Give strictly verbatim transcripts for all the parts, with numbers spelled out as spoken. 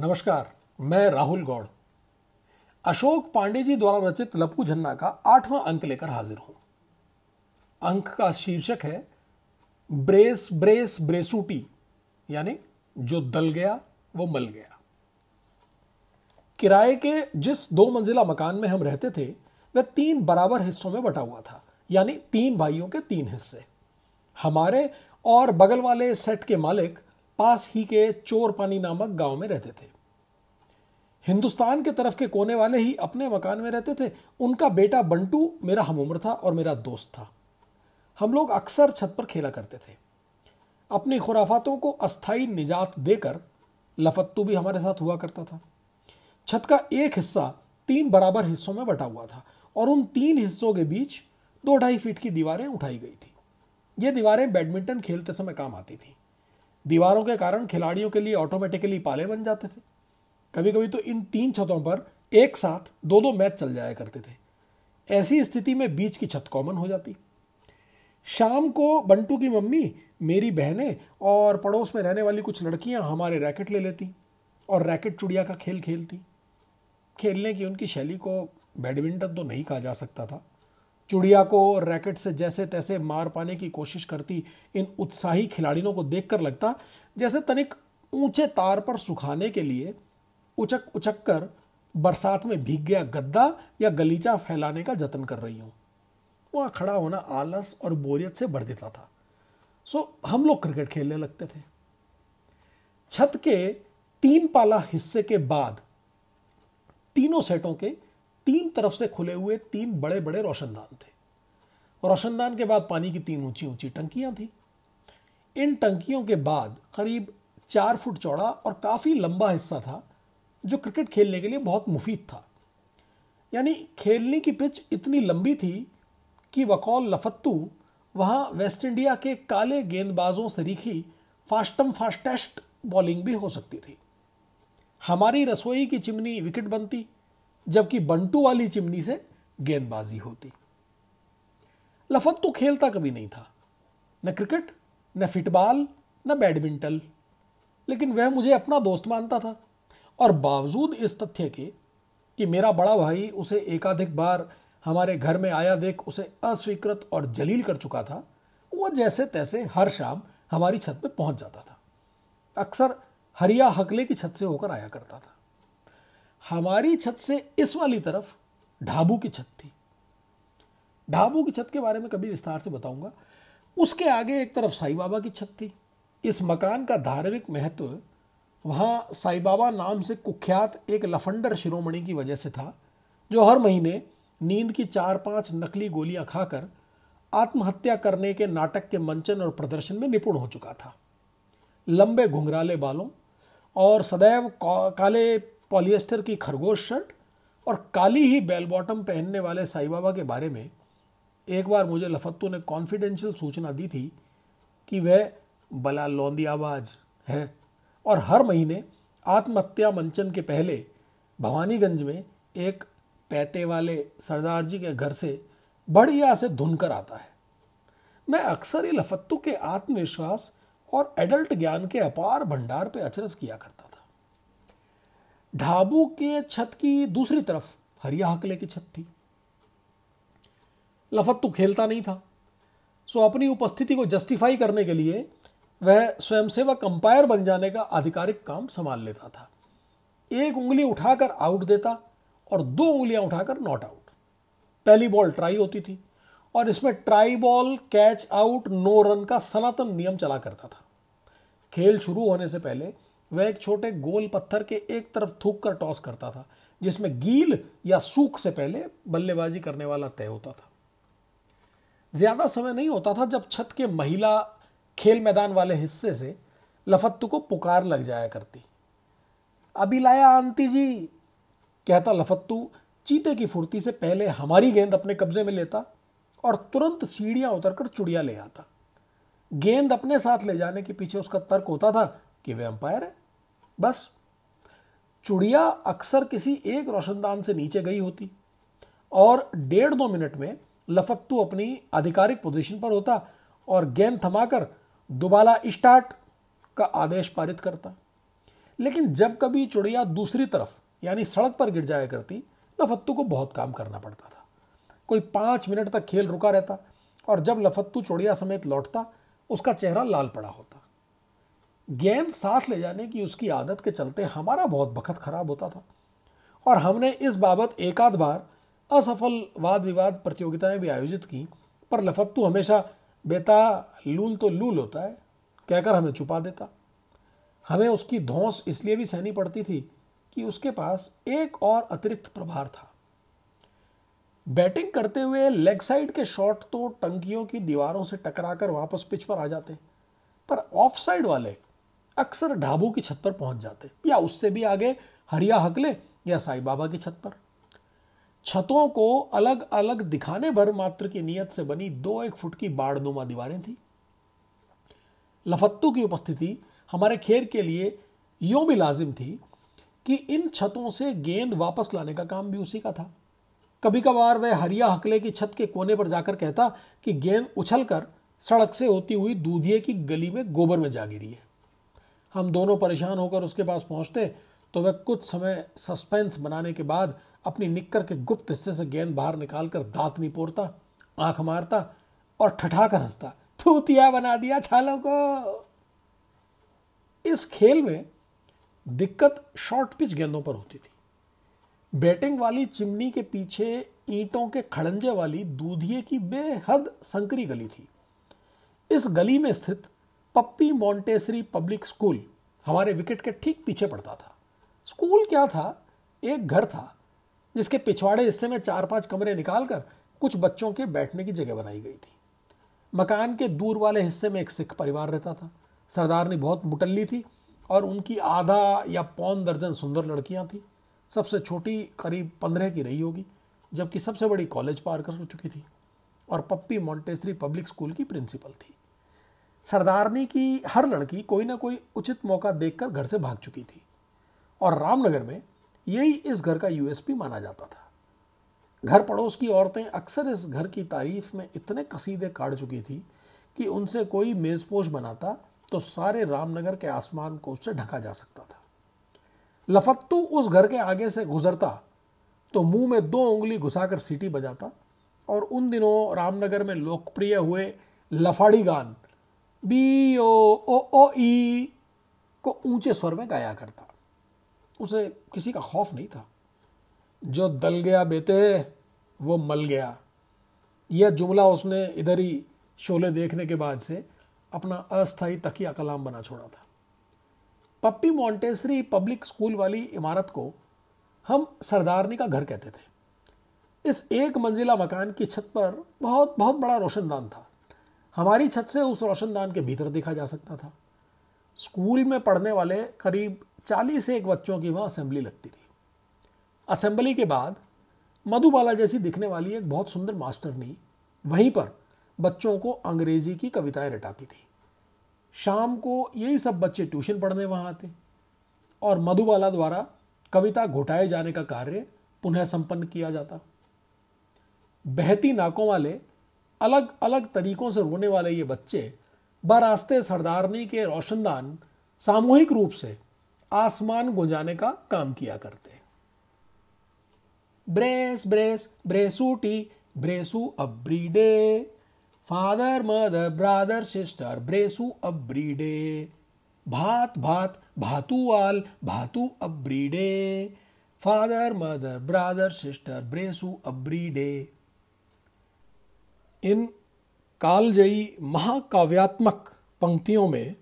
नमस्कार, मैं राहुल गौड़ अशोक पांडे जी द्वारा रचित लप्पू झन्ना का आठवां अंक लेकर हाजिर हूं। अंक का शीर्षक है ब्रेस ब्रेस ब्रेसूटी, यानी जो दल गया वो मल गया। किराए के जिस दो मंजिला मकान में हम रहते थे वह तीन बराबर हिस्सों में बटा हुआ था, यानी तीन भाइयों के तीन हिस्से। हमारे और बगल वाले सेट के मालिक पास ही के चोरपानी नामक गांव में रहते थे। हिंदुस्तान के तरफ के कोने वाले ही अपने मकान में रहते थे। उनका बेटा बंटू मेरा हम उम्र था और मेरा दोस्त था। हम लोग अक्सर छत पर खेला करते थे। अपनी खुराफातों को अस्थाई निजात देकर लफत्तू भी हमारे साथ हुआ करता था। छत का एक हिस्सा तीन बराबर हिस्सों में बटा हुआ था और उन तीन हिस्सों के बीच दो ढाई फीट की दीवारें उठाई गई थी। ये दीवारें बैडमिंटन खेलते समय काम आती थी। दीवारों के कारण खिलाड़ियों के लिए ऑटोमेटिकली पाले बन जाते थे। कभी कभी तो इन तीन छतों पर एक साथ दो दो मैच चल जाया करते थे। ऐसी स्थिति में बीच की छत कॉमन हो जाती। शाम को बंटू की मम्मी, मेरी बहनें और पड़ोस में रहने वाली कुछ लड़कियां हमारे रैकेट ले लेती और रैकेट चुड़िया का खेल खेलती। खेलने की उनकी शैली को बैडमिंटन तो नहीं कहा जा सकता था। चुड़िया को रैकेट से जैसे तैसे मार पाने की कोशिश करती। इन उत्साही खिलाड़ियों को देखकर लगता जैसे तनिक ऊंचे तार पर सुखाने के लिए उचक उचक कर बरसात में भीग गया गद्दा या गलीचा फैलाने का जतन कर रही हूँ। वहाँ खड़ा होना आलस और बोरियत से भर देता था, सो हम लोग क्रिकेट खेलने लगते थे। छत के तीन पाला हिस्से के बाद तीनों सेटों के तीन तरफ से खुले हुए तीन बड़े बड़े रोशनदान थे। रोशनदान के बाद पानी की तीन ऊंची ऊंची टंकियां थी। इन टंकियों के बाद करीब चार फुट चौड़ा और काफी लंबा हिस्सा था जो क्रिकेट खेलने के लिए बहुत मुफीद था। यानी खेलने की पिच इतनी लंबी थी कि बकौल लफत्तू वहां वेस्ट इंडिया के काले गेंदबाजों से रिखी फास्टम फास्टेस्ट बॉलिंग भी हो सकती थी। हमारी रसोई की चिमनी विकेट बनती, जबकि बंटू वाली चिमनी से गेंदबाजी होती। लफत्तू खेलता कभी नहीं था, न क्रिकेट, न फुटबॉल, न बैडमिंटन, लेकिन वह मुझे अपना दोस्त मानता था। और बावजूद इस तथ्य के कि मेरा बड़ा भाई उसे एकाधिक बार हमारे घर में आया देख उसे अस्वीकृत और जलील कर चुका था, वो जैसे तैसे हर शाम हमारी छत पर पहुंच जाता था। अक्सर हरिया हकले की छत से होकर आया करता था। हमारी छत से इस वाली तरफ ढाबू की छत थी। ढाबू की छत के बारे में कभी विस्तार से बताऊंगा। उसके आगे एक तरफ साईं बाबा की छत थी। इस मकान का धार्मिक महत्व वहाँ साईं बाबा नाम से कुख्यात एक लफंडर शिरोमणि की वजह से था, जो हर महीने नींद की चार पांच नकली गोलियां खाकर आत्महत्या करने के नाटक के मंचन और प्रदर्शन में निपुण हो चुका था। लंबे घुंघराले बालों और सदैव काले पॉलिएस्टर की खरगोश शर्ट और काली ही बेल बॉटम पहनने वाले साईं बाबा के बारे में एक बार मुझे लफत्तू ने कॉन्फिडेंशियल सूचना दी थी कि वह बला लौंडियाबाज है और हर महीने आत्महत्या मंचन के पहले भवानीगंज में एक पैते वाले सरदार जी के घर से बढ़िया से धुन कर आता है। मैं अक्सर ये लफत्तू के आत्मविश्वास और एडल्ट ज्ञान के अपार भंडार पे अचरज किया करता था। ढाबू के छत की दूसरी तरफ हरिया हकले की छत थी। लफत्तू खेलता नहीं था, सो अपनी उपस्थिति को जस्टिफाई करने के लिए वह स्वयंसेवक अंपायर बन जाने का आधिकारिक काम संभाल लेता था। एक उंगली उठाकर आउट देता और दो उंगलियां उठाकर नॉट आउट। पहली बॉल ट्राई होती थी और इसमें try ball, catch out, no run का सनातन नियम चला करता था। खेल शुरू होने से पहले वह एक छोटे गोल पत्थर के एक तरफ थूक कर टॉस करता था, जिसमें गील या सूख से पहले बल्लेबाजी करने वाला तय होता था। ज्यादा समय नहीं होता था जब छत के महिला खेल मैदान वाले हिस्से से लफत्तू को पुकार लग जाया करती। अभी लाया आंटी जी, कहता लफत्तू चीते की फुर्ती से पहले हमारी गेंद अपने कब्जे में लेता और तुरंत सीढ़ियां उतरकर चुड़िया ले आता। गेंद अपने साथ ले जाने के पीछे उसका तर्क होता था कि वे अंपायर है। बस चुड़िया अक्सर किसी एक रोशनदान से नीचे गई होती और डेढ़ दो मिनट में लफत्तू अपनी आधिकारिक पोजीशन पर होता और गेंद थमाकर दोबारा स्टार्ट का आदेश पारित करता। लेकिन जब कभी चिड़िया दूसरी तरफ यानी सड़क पर गिर जाया करती, लफत्तू को बहुत काम करना पड़ता था। कोई पाँच मिनट तक खेल रुका रहता और जब लफत्तू चिड़िया समेत लौटता, उसका चेहरा लाल पड़ा होता। गेंद साथ ले जाने की उसकी आदत के चलते हमारा बहुत बखत खराब होता था और हमने इस बाबत एक आध बार असफल वाद विवाद प्रतियोगिताएं भी आयोजित की, पर लफत्तू हमेशा बेटा लूल तो लूल होता है कहकर हमें छुपा देता। हमें उसकी धौंस इसलिए भी सहनी पड़ती थी कि उसके पास एक और अतिरिक्त प्रभार था। बैटिंग करते हुए लेग साइड के शॉट तो टंकियों की दीवारों से टकराकर वापस पिच पर आ जाते, पर ऑफ साइड वाले अक्सर ढाबू की छत पर पहुंच जाते या उससे भी आगे हरिया हकले या साईं बाबा की छत पर। छतों को अलग अलग दिखाने भर मात्र की नीयत से बनी दो एक फुट की बाड़नुमा दीवारें थी। लफत्तू की उपस्थिति हमारे खेल के लिए यों भी लाजिम थी कि इन छतों से गेंद वापस लाने का काम भी उसी का था। कभी कभार वह हरिया हकले की छत के कोने पर जाकर कहता कि गेंद उछलकर सड़क से होती हुई दूधिये की गली में गोबर में जा गिरी है। हम दोनों परेशान होकर उसके पास पहुंचते तो वह कुछ समय सस्पेंस बनाने के बाद अपनी निक्कर के गुप्त हिस्से से गेंद बाहर निकालकर दांत निपोरता, आंख मारता और ठठाकर हंसता, थूतिया बना दिया छालों को। इस खेल में दिक्कत शॉर्ट पिच गेंदों पर होती थी। बैटिंग वाली चिमनी के पीछे ईंटों के खड़ंजे वाली दूधिये की बेहद संकरी गली थी। इस गली में स्थित पप्पी मोंटेसरी पब्लिक स्कूल हमारे विकेट के ठीक पीछे पड़ता था। स्कूल क्या था, एक घर था जिसके पिछवाड़े हिस्से में चार पांच कमरे निकालकर कुछ बच्चों के बैठने की जगह बनाई गई थी। मकान के दूर वाले हिस्से में एक सिख परिवार रहता था। सरदारनी बहुत मुटल्ली थी और उनकी आधा या पौन दर्जन सुंदर लड़कियां थीं। सबसे छोटी करीब पंद्रह की रही होगी, जबकि सबसे बड़ी कॉलेज पार कर चुकी थी और पप्पी मोंटेसरी पब्लिक स्कूल की प्रिंसिपल थी। सरदारनी की हर लड़की कोई ना कोई उचित मौका देखकर घर से भाग चुकी थी और रामनगर में यही इस घर का यूएसपी माना जाता था। घर पड़ोस की औरतें अक्सर इस घर की तारीफ में इतने कसीदे काढ़ चुकी थी कि उनसे कोई मेजपोश बनाता तो सारे रामनगर के आसमान को उससे ढका जा सकता था। लफत्तू उस घर के आगे से गुजरता तो मुंह में दो उंगली घुसाकर सीटी बजाता और उन दिनों रामनगर में लोकप्रिय हुए लफाड़ी गान बी ओ ओ ओ ई को ऊंचे स्वर में गाया करता। उसे किसी का खौफ नहीं था। जो दल गया बेटे वो मल गया, यह जुमला उसने इधर ही शोले देखने के बाद से अपना अस्थायी तकिया कलाम बना छोड़ा था। पप्पी मोंटेसरी पब्लिक स्कूल वाली इमारत को हम सरदारनी का घर कहते थे। इस एक मंजिला मकान की छत पर बहुत बहुत बड़ा रोशनदान था। हमारी छत से उस रोशनदान के भीतर देखा जा सकता था। स्कूल में पढ़ने वाले करीब चालीस एक बच्चों की वहाँ असेंबली लगती थी। असेंबली के बाद मधुबाला जैसी दिखने वाली एक बहुत सुंदर मास्टरनी वहीं पर बच्चों को अंग्रेजी की कविताएं रटाती थी। शाम को यही सब बच्चे ट्यूशन पढ़ने वहाँ आते और मधुबाला द्वारा कविता घोटाए जाने का कार्य पुनः संपन्न किया जाता। बहती नाकों वाले अलग अलग तरीकों से रोने वाले ये बच्चे बरास्ते सरदारनी के रोशनदान सामूहिक रूप से आसमान गुंजाने का काम किया करते। ब्रेस ब्रेस ब्रेसूटी ब्रेसू अब्रीडे फादर मदर ब्रादर सिस्टर ब्रेसू अब्रीडे भात भात भातू आल भातू अब्रीडे फादर मदर ब्रादर सिस्टर ब्रेसू अब्रीडे। इन कालजयी महाकाव्यात्मक पंक्तियों में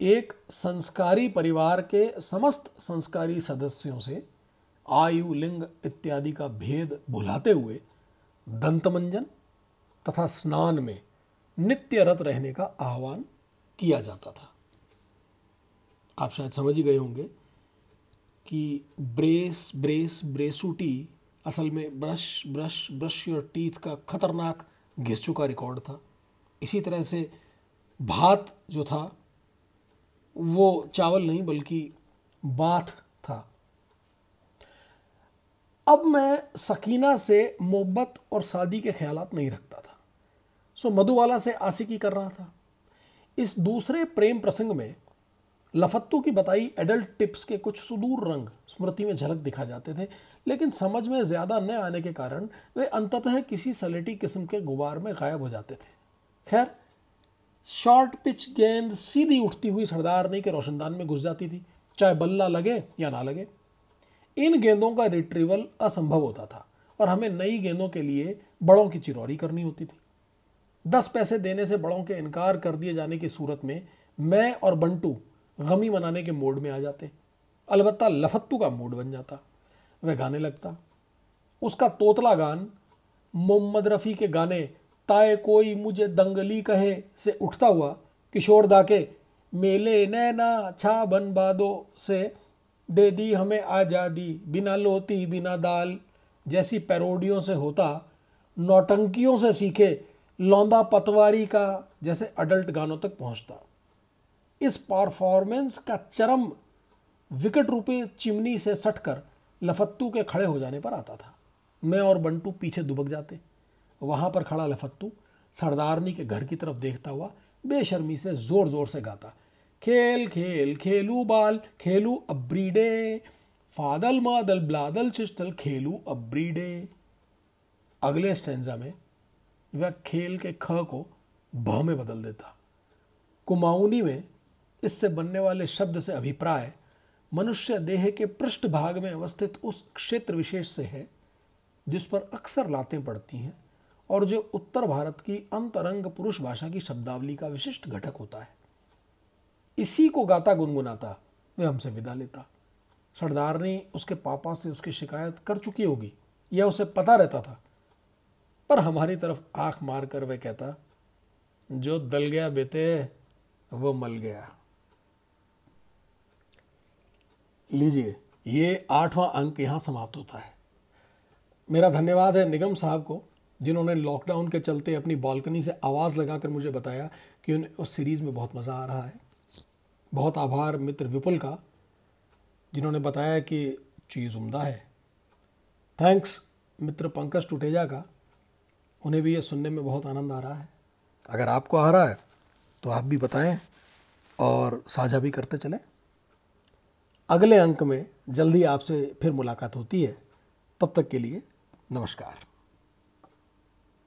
एक संस्कारी परिवार के समस्त संस्कारी सदस्यों से आयु लिंग इत्यादि का भेद भुलाते हुए दंतमंजन तथा स्नान में नित्यरत रहने का आह्वान किया जाता था। आप शायद समझ ही गए होंगे कि ब्रेस ब्रेस ब्रेसूटी असल में brush brush brush your teeth का खतरनाक घिस चुका रिकॉर्ड था। इसी तरह से भात जो था वो चावल नहीं बल्कि बाथ था। अब मैं सकीना से मोहब्बत और शादी के ख्यालात नहीं रखता था, सो मधुबाला से आशिकी कर रहा था। इस दूसरे प्रेम प्रसंग में लफत्तू की बताई एडल्ट टिप्स के कुछ सुदूर रंग स्मृति में झलक दिखा जाते थे, लेकिन समझ में ज्यादा न आने के कारण वे अंततः किसी सलेटी किस्म के गुबार में गायब हो जाते थे। खैर, शॉर्ट पिच गेंद सीधी उठती हुई सरदारनी के रोशनदान में घुस जाती थी, चाहे बल्ला लगे या ना लगे। इन गेंदों का रिट्रीवल असंभव होता था और हमें नई गेंदों के लिए बड़ों की चिरौरी करनी होती थी। दस पैसे देने से बड़ों के इनकार कर दिए जाने की सूरत में मैं और बंटू गमी मनाने के मोड में आ जाते। अलबत्ता लफत्तू का मोड बन जाता। वह गाने लगता। उसका तोतला गान मोहम्मद रफ़ी के गाने ताए कोई मुझे दंगली कहे से उठता हुआ किशोरदा के मेले नैना छा बन बादो से दे दी हमें आज़ादी बिना लोती बिना दाल जैसी पैरोडियों से होता, नौटंकियों से सीखे लौंदा पतवारी का जैसे अडल्ट गानों तक पहुंचता। इस परफॉर्मेंस का चरम विकेट रूपी चिमनी से सटकर लफत्तू के खड़े हो जाने पर आता था। मैं और बंटू पीछे दुबक जाते। वहाँ पर खड़ा लफत्तू सरदारनी के घर की तरफ देखता हुआ बेशर्मी से जोर जोर से गाता, खेल खेल खेलू बाल खेलू अब्रीडे फादल मादल ब्लादल चिस्टल खेलू अब्रीडे। अगले स्टैंजा में वह खेल के ख को भ में बदल देता। कुमाऊनी में इससे बनने वाले शब्द से अभिप्राय मनुष्य देह के पृष्ठभाग में अवस्थित उस क्षेत्र विशेष से है जिस पर अक्सर लातें पड़ती हैं और जो उत्तर भारत की अंतरंग पुरुष भाषा की शब्दावली का विशिष्ट घटक होता है। इसी को गाता गुनगुनाता वह हमसे विदा लेता। सरदारनी उसके पापा से उसकी शिकायत कर चुकी होगी, यह उसे पता रहता था, पर हमारी तरफ आंख मार कर वह कहता, जो दल गया बेटे वो मल गया। लीजिए, ये आठवां अंक यहाँ समाप्त होता है। मेरा धन्यवाद है निगम साहब को, जिन्होंने लॉकडाउन के चलते अपनी बालकनी से आवाज़ लगाकर मुझे बताया कि उन्हें उस सीरीज़ में बहुत मज़ा आ रहा है। बहुत आभार मित्र विपुल का, जिन्होंने बताया कि चीज़ उम्दा है। थैंक्स मित्र पंकज टुटेजा का, उन्हें भी ये सुनने में बहुत आनंद आ रहा है। अगर आपको आ रहा है तो आप भी बताएं और साझा भी करते चलें। अगले अंक में जल्दी आपसे फिर मुलाकात होती है। तब तक के लिए नमस्कार।